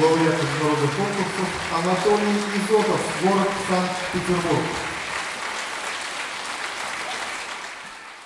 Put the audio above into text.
лауреат международных конкурсов Анатолий Изотов, город Санкт-Петербург.